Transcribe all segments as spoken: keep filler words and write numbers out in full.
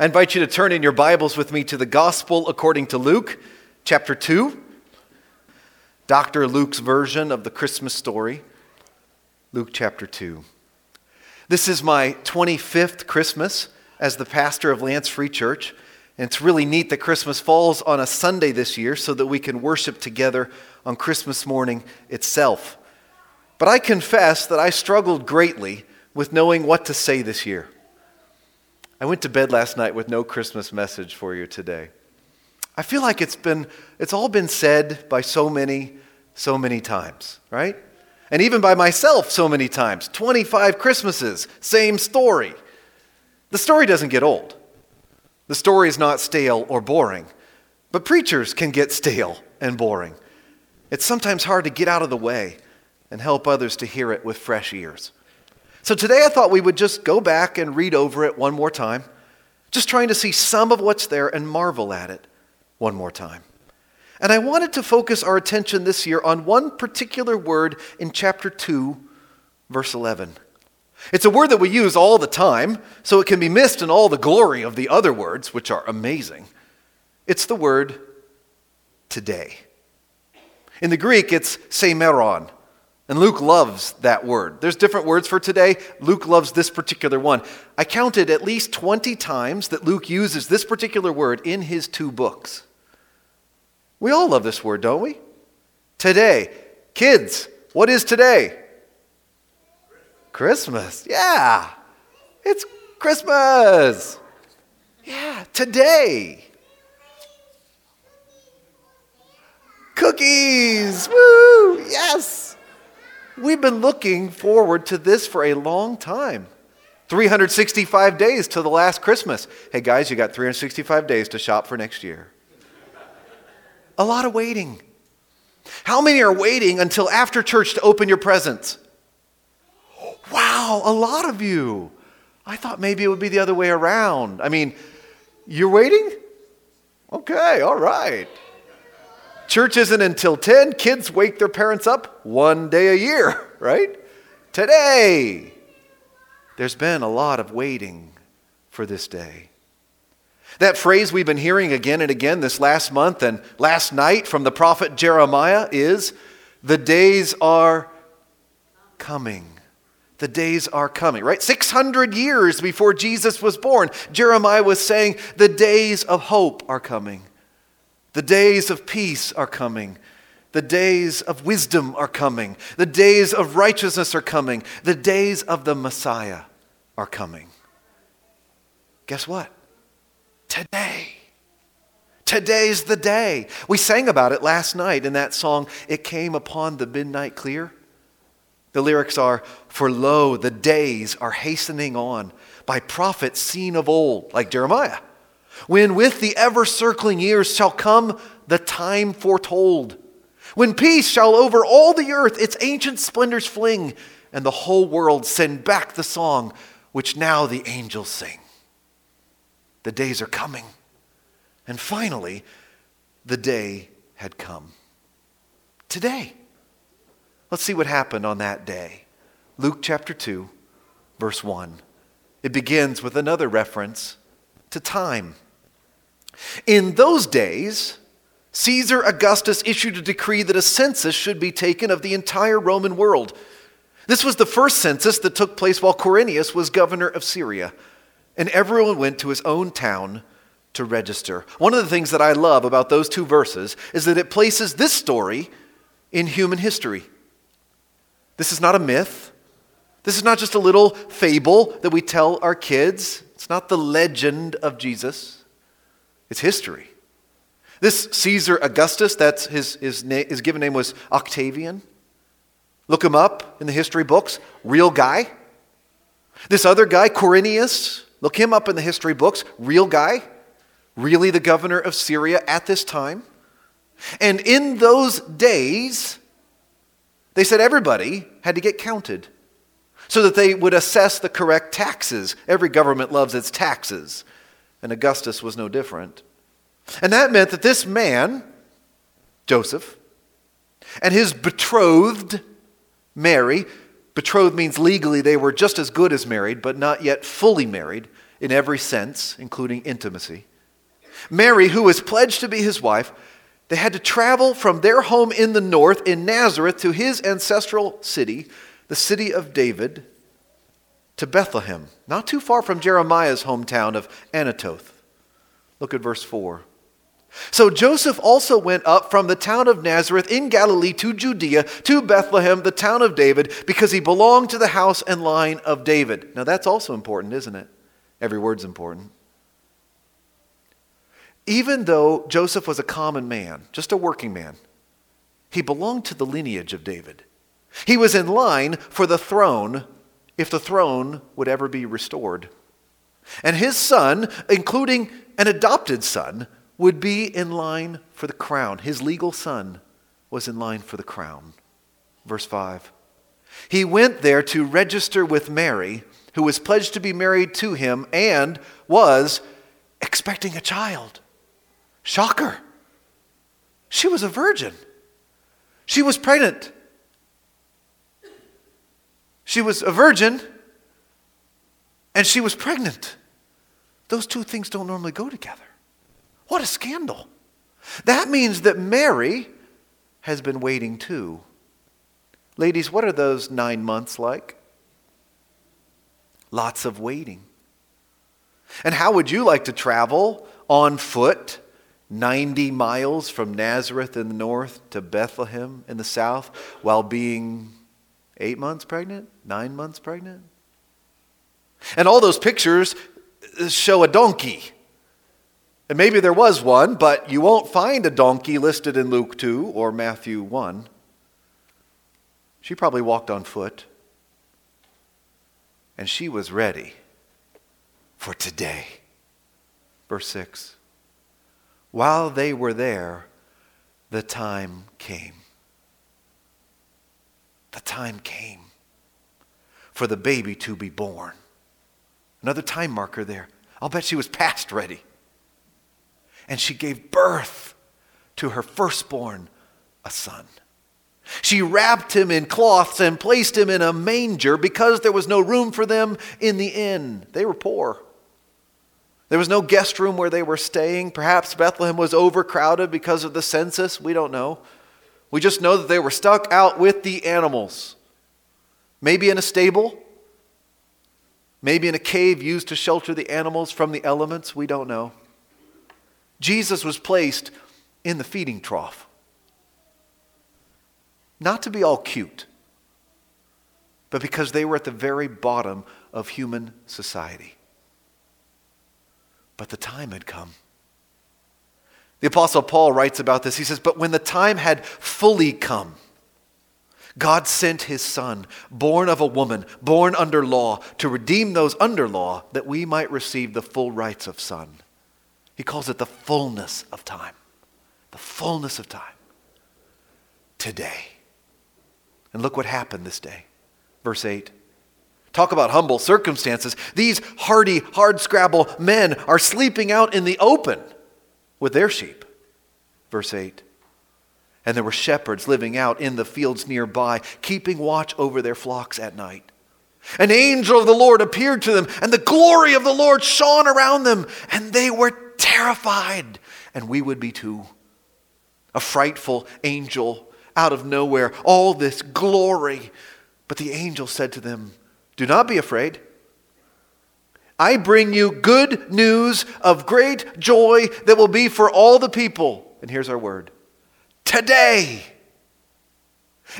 I invite you to turn in your Bibles with me to the Gospel according to Luke, chapter two, Doctor Luke's version of the Christmas story, Luke chapter two. This is my twenty-fifth Christmas as the pastor of Lanse Free Church, and it's really neat that Christmas falls on a Sunday this year so that we can worship together on Christmas morning itself. But I confess that I struggled greatly with knowing what to say this year. I went to bed last night with no Christmas message for you today. I feel like it's been, it's all been said by so many, so many times, right? And even by myself so many times. twenty-five Christmases, same story. The story doesn't get old. The story is not stale or boring. But preachers can get stale and boring. It's sometimes hard to get out of the way and help others to hear it with fresh ears. So today I thought we would just go back and read over it one more time, just trying to see some of what's there and marvel at it one more time. And I wanted to focus our attention this year on one particular word in chapter two, verse eleven. It's a word that we use all the time, so it can be missed in all the glory of the other words, which are amazing. It's the word today. In the Greek, it's seimeron. And Luke loves that word. There's different words for today. Luke loves this particular one. I counted at least twenty times that Luke uses this particular word in his two books. We all love this word, don't we? Today. Kids, what is today? Christmas. Yeah. It's Christmas. Yeah, today. Cookies. Woo! Yes. We've been looking forward to this for a long time. three hundred sixty-five days till the last Christmas. Hey guys, you got three hundred sixty-five days to shop for next year. A lot of waiting. How many are waiting until after church to open your presents? Wow, a lot of you. I thought maybe it would be the other way around. I mean, you're waiting? Okay, all right. Church isn't until ten. Kids wake their parents up one day a year, right? Today. There's been a lot of waiting for this day. That phrase we've been hearing again and again this last month and last night from the prophet Jeremiah is, the days are coming. The days are coming, right? six hundred years before Jesus was born, Jeremiah was saying, the days of hope are coming. The days of peace are coming. The days of wisdom are coming. The days of righteousness are coming. The days of the Messiah are coming. Guess what? Today. Today's the day. We sang about it last night in that song, It Came Upon the Midnight Clear. The lyrics are, for lo, the days are hastening on by prophets seen of old, like Jeremiah. When with the ever-circling years shall come the time foretold, when peace shall over all the earth its ancient splendors fling, and the whole world send back the song which now the angels sing. The days are coming, and finally, the day had come. Today. Let's see what happened on that day. Luke chapter two, verse one. It begins with another reference to time. In those days, Caesar Augustus issued a decree that a census should be taken of the entire Roman world. This was the first census that took place while Quirinius was governor of Syria, and everyone went to his own town to register. One of the things that I love about those two verses is that it places this story in human history. This is not a myth. This is not just a little fable that we tell our kids. It's not the legend of Jesus. It's history. This Caesar Augustus, that's his, his, na- his given name was Octavian. Look him up in the history books. Real guy. This other guy, Quirinius, look him up in the history books. Real guy. Really the governor of Syria at this time. And in those days, they said everybody had to get counted so that they would assess the correct taxes. Every government loves its taxes. And Augustus was no different. And that meant that this man, Joseph, and his betrothed, Mary, betrothed means legally they were just as good as married, but not yet fully married, in every sense, including intimacy. Mary, who was pledged to be his wife, they had to travel from their home in the north in Nazareth to his ancestral city, the city of David, to Bethlehem, not too far from Jeremiah's hometown of Anatoth. Look at verse four. So Joseph also went up from the town of Nazareth in Galilee to Judea, to Bethlehem, the town of David, because he belonged to the house and line of David. Now that's also important, isn't it? Every word's important. Even though Joseph was a common man, just a working man, he belonged to the lineage of David. He was in line for the throne, if the throne would ever be restored. And his son, including an adopted son, would be in line for the crown. His legal son was in line for the crown. Verse five. He went there to register with Mary, who was pledged to be married to him and was expecting a child. Shocker. She was a virgin. She was pregnant. She was a virgin and she was pregnant. Those two things don't normally go together. What a scandal. That means that Mary has been waiting too. Ladies, what are those nine months like? Lots of waiting. And how would you like to travel on foot ninety miles from Nazareth in the north to Bethlehem in the south while being eight months pregnant, nine months pregnant? And all those pictures show a donkey. And maybe there was one, but you won't find a donkey listed in Luke two or Matthew one. She probably walked on foot. And she was ready for today. Verse six. While they were there, the time came. The time came for the baby to be born. Another time marker there. I'll bet she was past ready. And she gave birth to her firstborn, a son. She wrapped him in cloths and placed him in a manger because there was no room for them in the inn. They were poor. There was no guest room where they were staying. Perhaps Bethlehem was overcrowded because of the census. We don't know. We just know that they were stuck out with the animals. Maybe in a stable. Maybe in a cave used to shelter the animals from the elements. We don't know. Jesus was placed in the feeding trough. Not to be all cute, but because they were at the very bottom of human society. But the time had come. The Apostle Paul writes about this. He says, but when the time had fully come, God sent his Son, born of a woman, born under law, to redeem those under law that we might receive the full rights of son. He calls it the fullness of time. The fullness of time. Today. And look what happened this day. Verse eight. Talk about humble circumstances. These hardy, hardscrabble men are sleeping out in the open with their sheep. Verse eight. And there were shepherds living out in the fields nearby, keeping watch over their flocks at night. An angel of the Lord appeared to them, and the glory of the Lord shone around them, and they were terrified, and we would be too. A frightful angel out of nowhere, all this glory. But the angel said to them, do not be afraid. I bring you good news of great joy that will be for all the people. And here's our word. Today,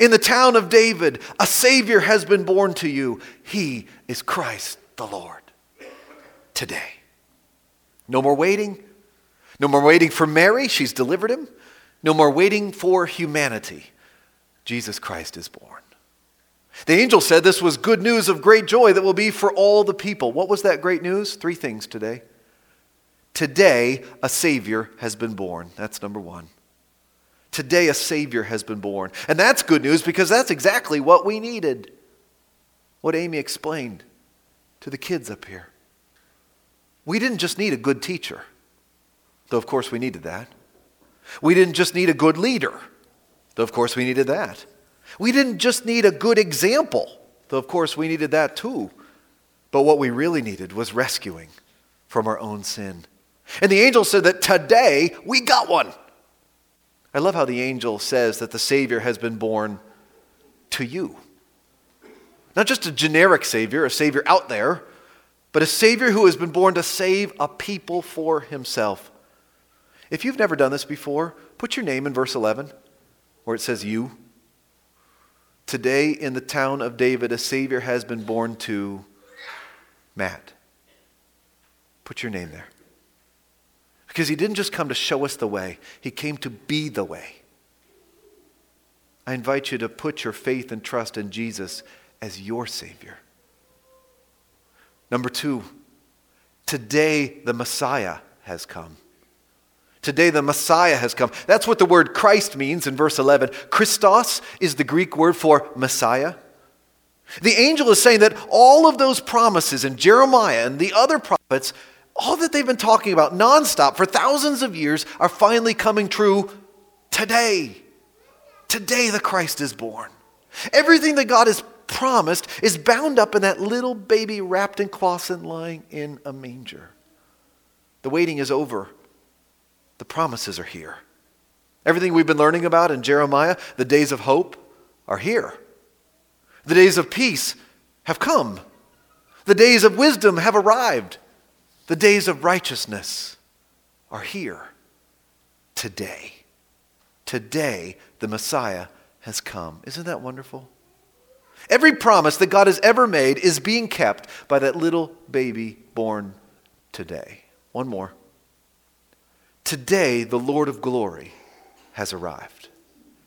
in the town of David, a Savior has been born to you. He is Christ the Lord. Today. No more waiting. No more waiting for Mary. She's delivered him. No more waiting for humanity. Jesus Christ is born. The angel said this was good news of great joy that will be for all the people. What was that great news? Three things today. Today, a Savior has been born. That's number one. Today, a Savior has been born. And that's good news because that's exactly what we needed. What Amy explained to the kids up here. We didn't just need a good teacher, though of course we needed that. We didn't just need a good leader, though of course we needed that. We didn't just need a good example, though of course we needed that too. But what we really needed was rescuing from our own sin. And the angel said that today we got one. I love how the angel says that the Savior has been born to you. Not just a generic Savior, a Savior out there, but a Savior who has been born to save a people for himself. If you've never done this before, put your name in verse eleven, where it says you. Today in the town of David, a Savior has been born to Matt. Put your name there. Because he didn't just come to show us the way. He came to be the way. I invite you to put your faith and trust in Jesus as your Savior. Number two, today the Messiah has come. Today the Messiah has come. That's what the word Christ means in verse eleven. Christos is the Greek word for Messiah. The angel is saying that all of those promises in Jeremiah and the other prophets, all that they've been talking about nonstop for thousands of years are finally coming true today. Today the Christ is born. Everything that God has promised is bound up in that little baby wrapped in cloths and lying in a manger. The waiting is over. The promises are here. Everything we've been learning about in Jeremiah, the days of hope, are here. The days of peace have come. The days of wisdom have arrived. The days of righteousness are here today. Today, the Messiah has come. Isn't that wonderful? Every promise that God has ever made is being kept by that little baby born today. One more. Today, the Lord of glory has arrived.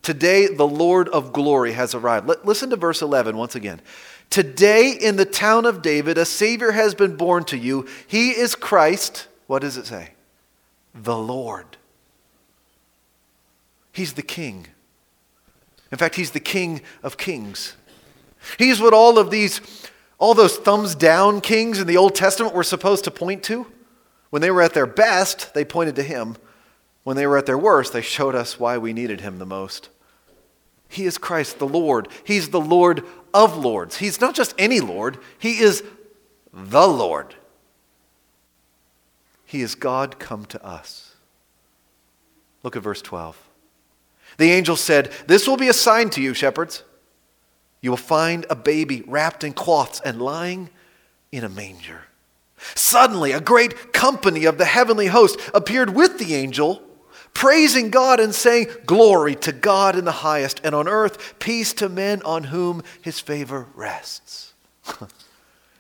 Today, the Lord of glory has arrived. Listen to verse eleven once again. Today in the town of David, a Savior has been born to you. He is Christ. What does it say? The Lord. He's the King. In fact, he's the King of kings. He's what all of these, all those thumbs down kings in the Old Testament were supposed to point to. When they were at their best, they pointed to him. When they were at their worst, they showed us why we needed him the most. He is Christ, the Lord. He's the Lord of lords. He's not just any Lord. He is the Lord. He is God come to us. Look at verse twelve. The angel said, "This will be a sign to you, shepherds. You will find a baby wrapped in cloths and lying in a manger." Suddenly, a great company of the heavenly host appeared with the angel, praising God and saying, "Glory to God in the highest, and on earth, peace to men on whom his favor rests."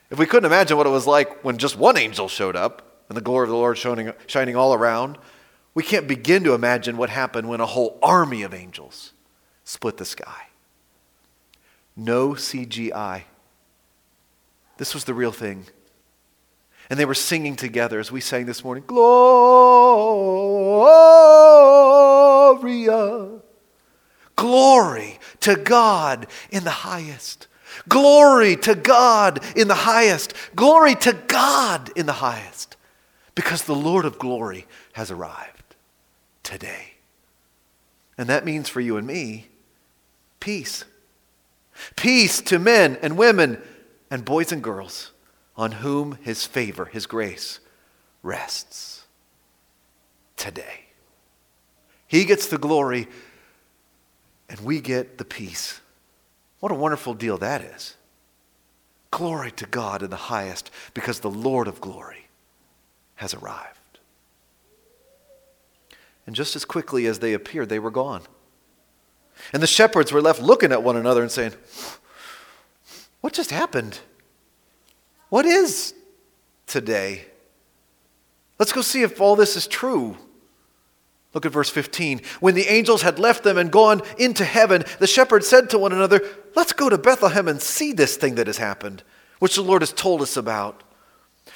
If we couldn't imagine what it was like when just one angel showed up and the glory of the Lord shining, shining all around, we can't begin to imagine what happened when a whole army of angels split the sky. No C G I. This was the real thing. And they were singing together as we sang this morning, Gloria, glory to God in the highest, glory to God in the highest, glory to God in the highest, because the Lord of glory has arrived today. And that means for you and me, peace. Peace to men and women and boys and girls, on whom his favor, his grace, rests today. He gets the glory, and we get the peace. What a wonderful deal that is. Glory to God in the highest, because the Lord of glory has arrived. And just as quickly as they appeared, they were gone. And the shepherds were left looking at one another and saying, "What just happened? What is today? Let's go see if all this is true." Look at verse fifteen. When the angels had left them and gone into heaven, the shepherds said to one another, "Let's go to Bethlehem and see this thing that has happened, which the Lord has told us about."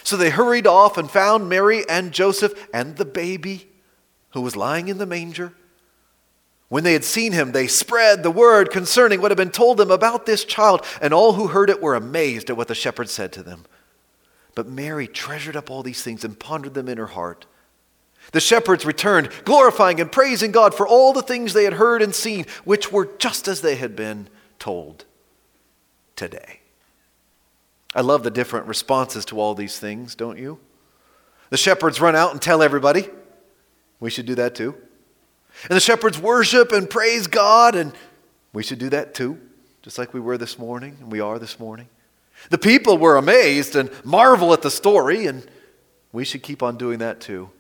So they hurried off and found Mary and Joseph and the baby who was lying in the manger. When they had seen him, they spread the word concerning what had been told them about this child, and all who heard it were amazed at what the shepherds said to them. But Mary treasured up all these things and pondered them in her heart. The shepherds returned, glorifying and praising God for all the things they had heard and seen, which were just as they had been told today. I love the different responses to all these things, don't you? The shepherds run out and tell everybody. We should do that too. And the shepherds worship and praise God, and we should do that too, just like we were this morning and we are this morning. The people were amazed and marvel at the story, and we should keep on doing that too.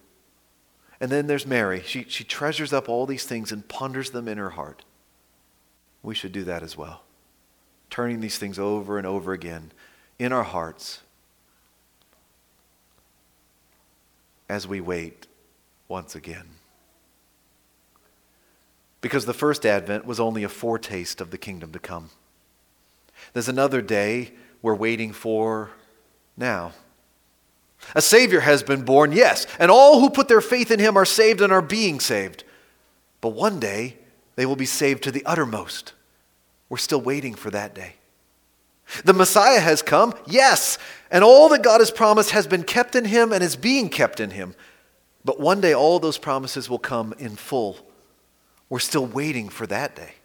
And then there's Mary. She, she treasures up all these things and ponders them in her heart. We should do that as well, turning these things over and over again in our hearts as we wait once again. Because the first Advent was only a foretaste of the kingdom to come. There's another day we're waiting for now. A Savior has been born, yes, and all who put their faith in him are saved and are being saved. But one day, they will be saved to the uttermost. We're still waiting for that day. The Messiah has come, yes, and all that God has promised has been kept in him and is being kept in him. But one day, all those promises will come in full. We're still waiting for that day.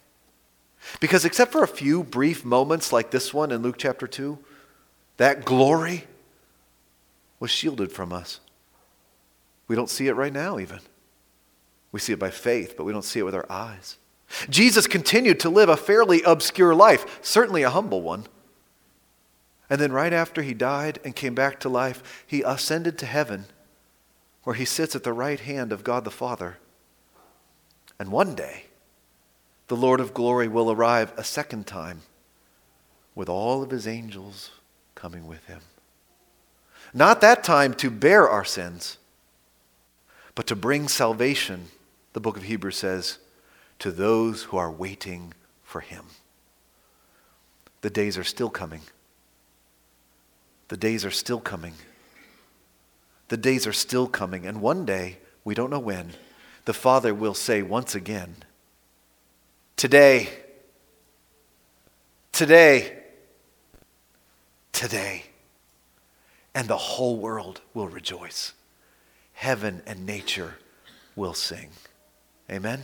Because except for a few brief moments like this one in Luke chapter two, that glory was shielded from us. We don't see it right now even. We see it by faith, but we don't see it with our eyes. Jesus continued to live a fairly obscure life, certainly a humble one. And then right after he died and came back to life, he ascended to heaven, where he sits at the right hand of God the Father. And one day, the Lord of glory will arrive a second time with all of his angels coming with him. Not that time to bear our sins, but to bring salvation, the book of Hebrews says, to those who are waiting for him. The days are still coming. The days are still coming. The days are still coming. And one day, we don't know when, the Father will say once again, today, today, today, and the whole world will rejoice. Heaven and nature will sing. Amen?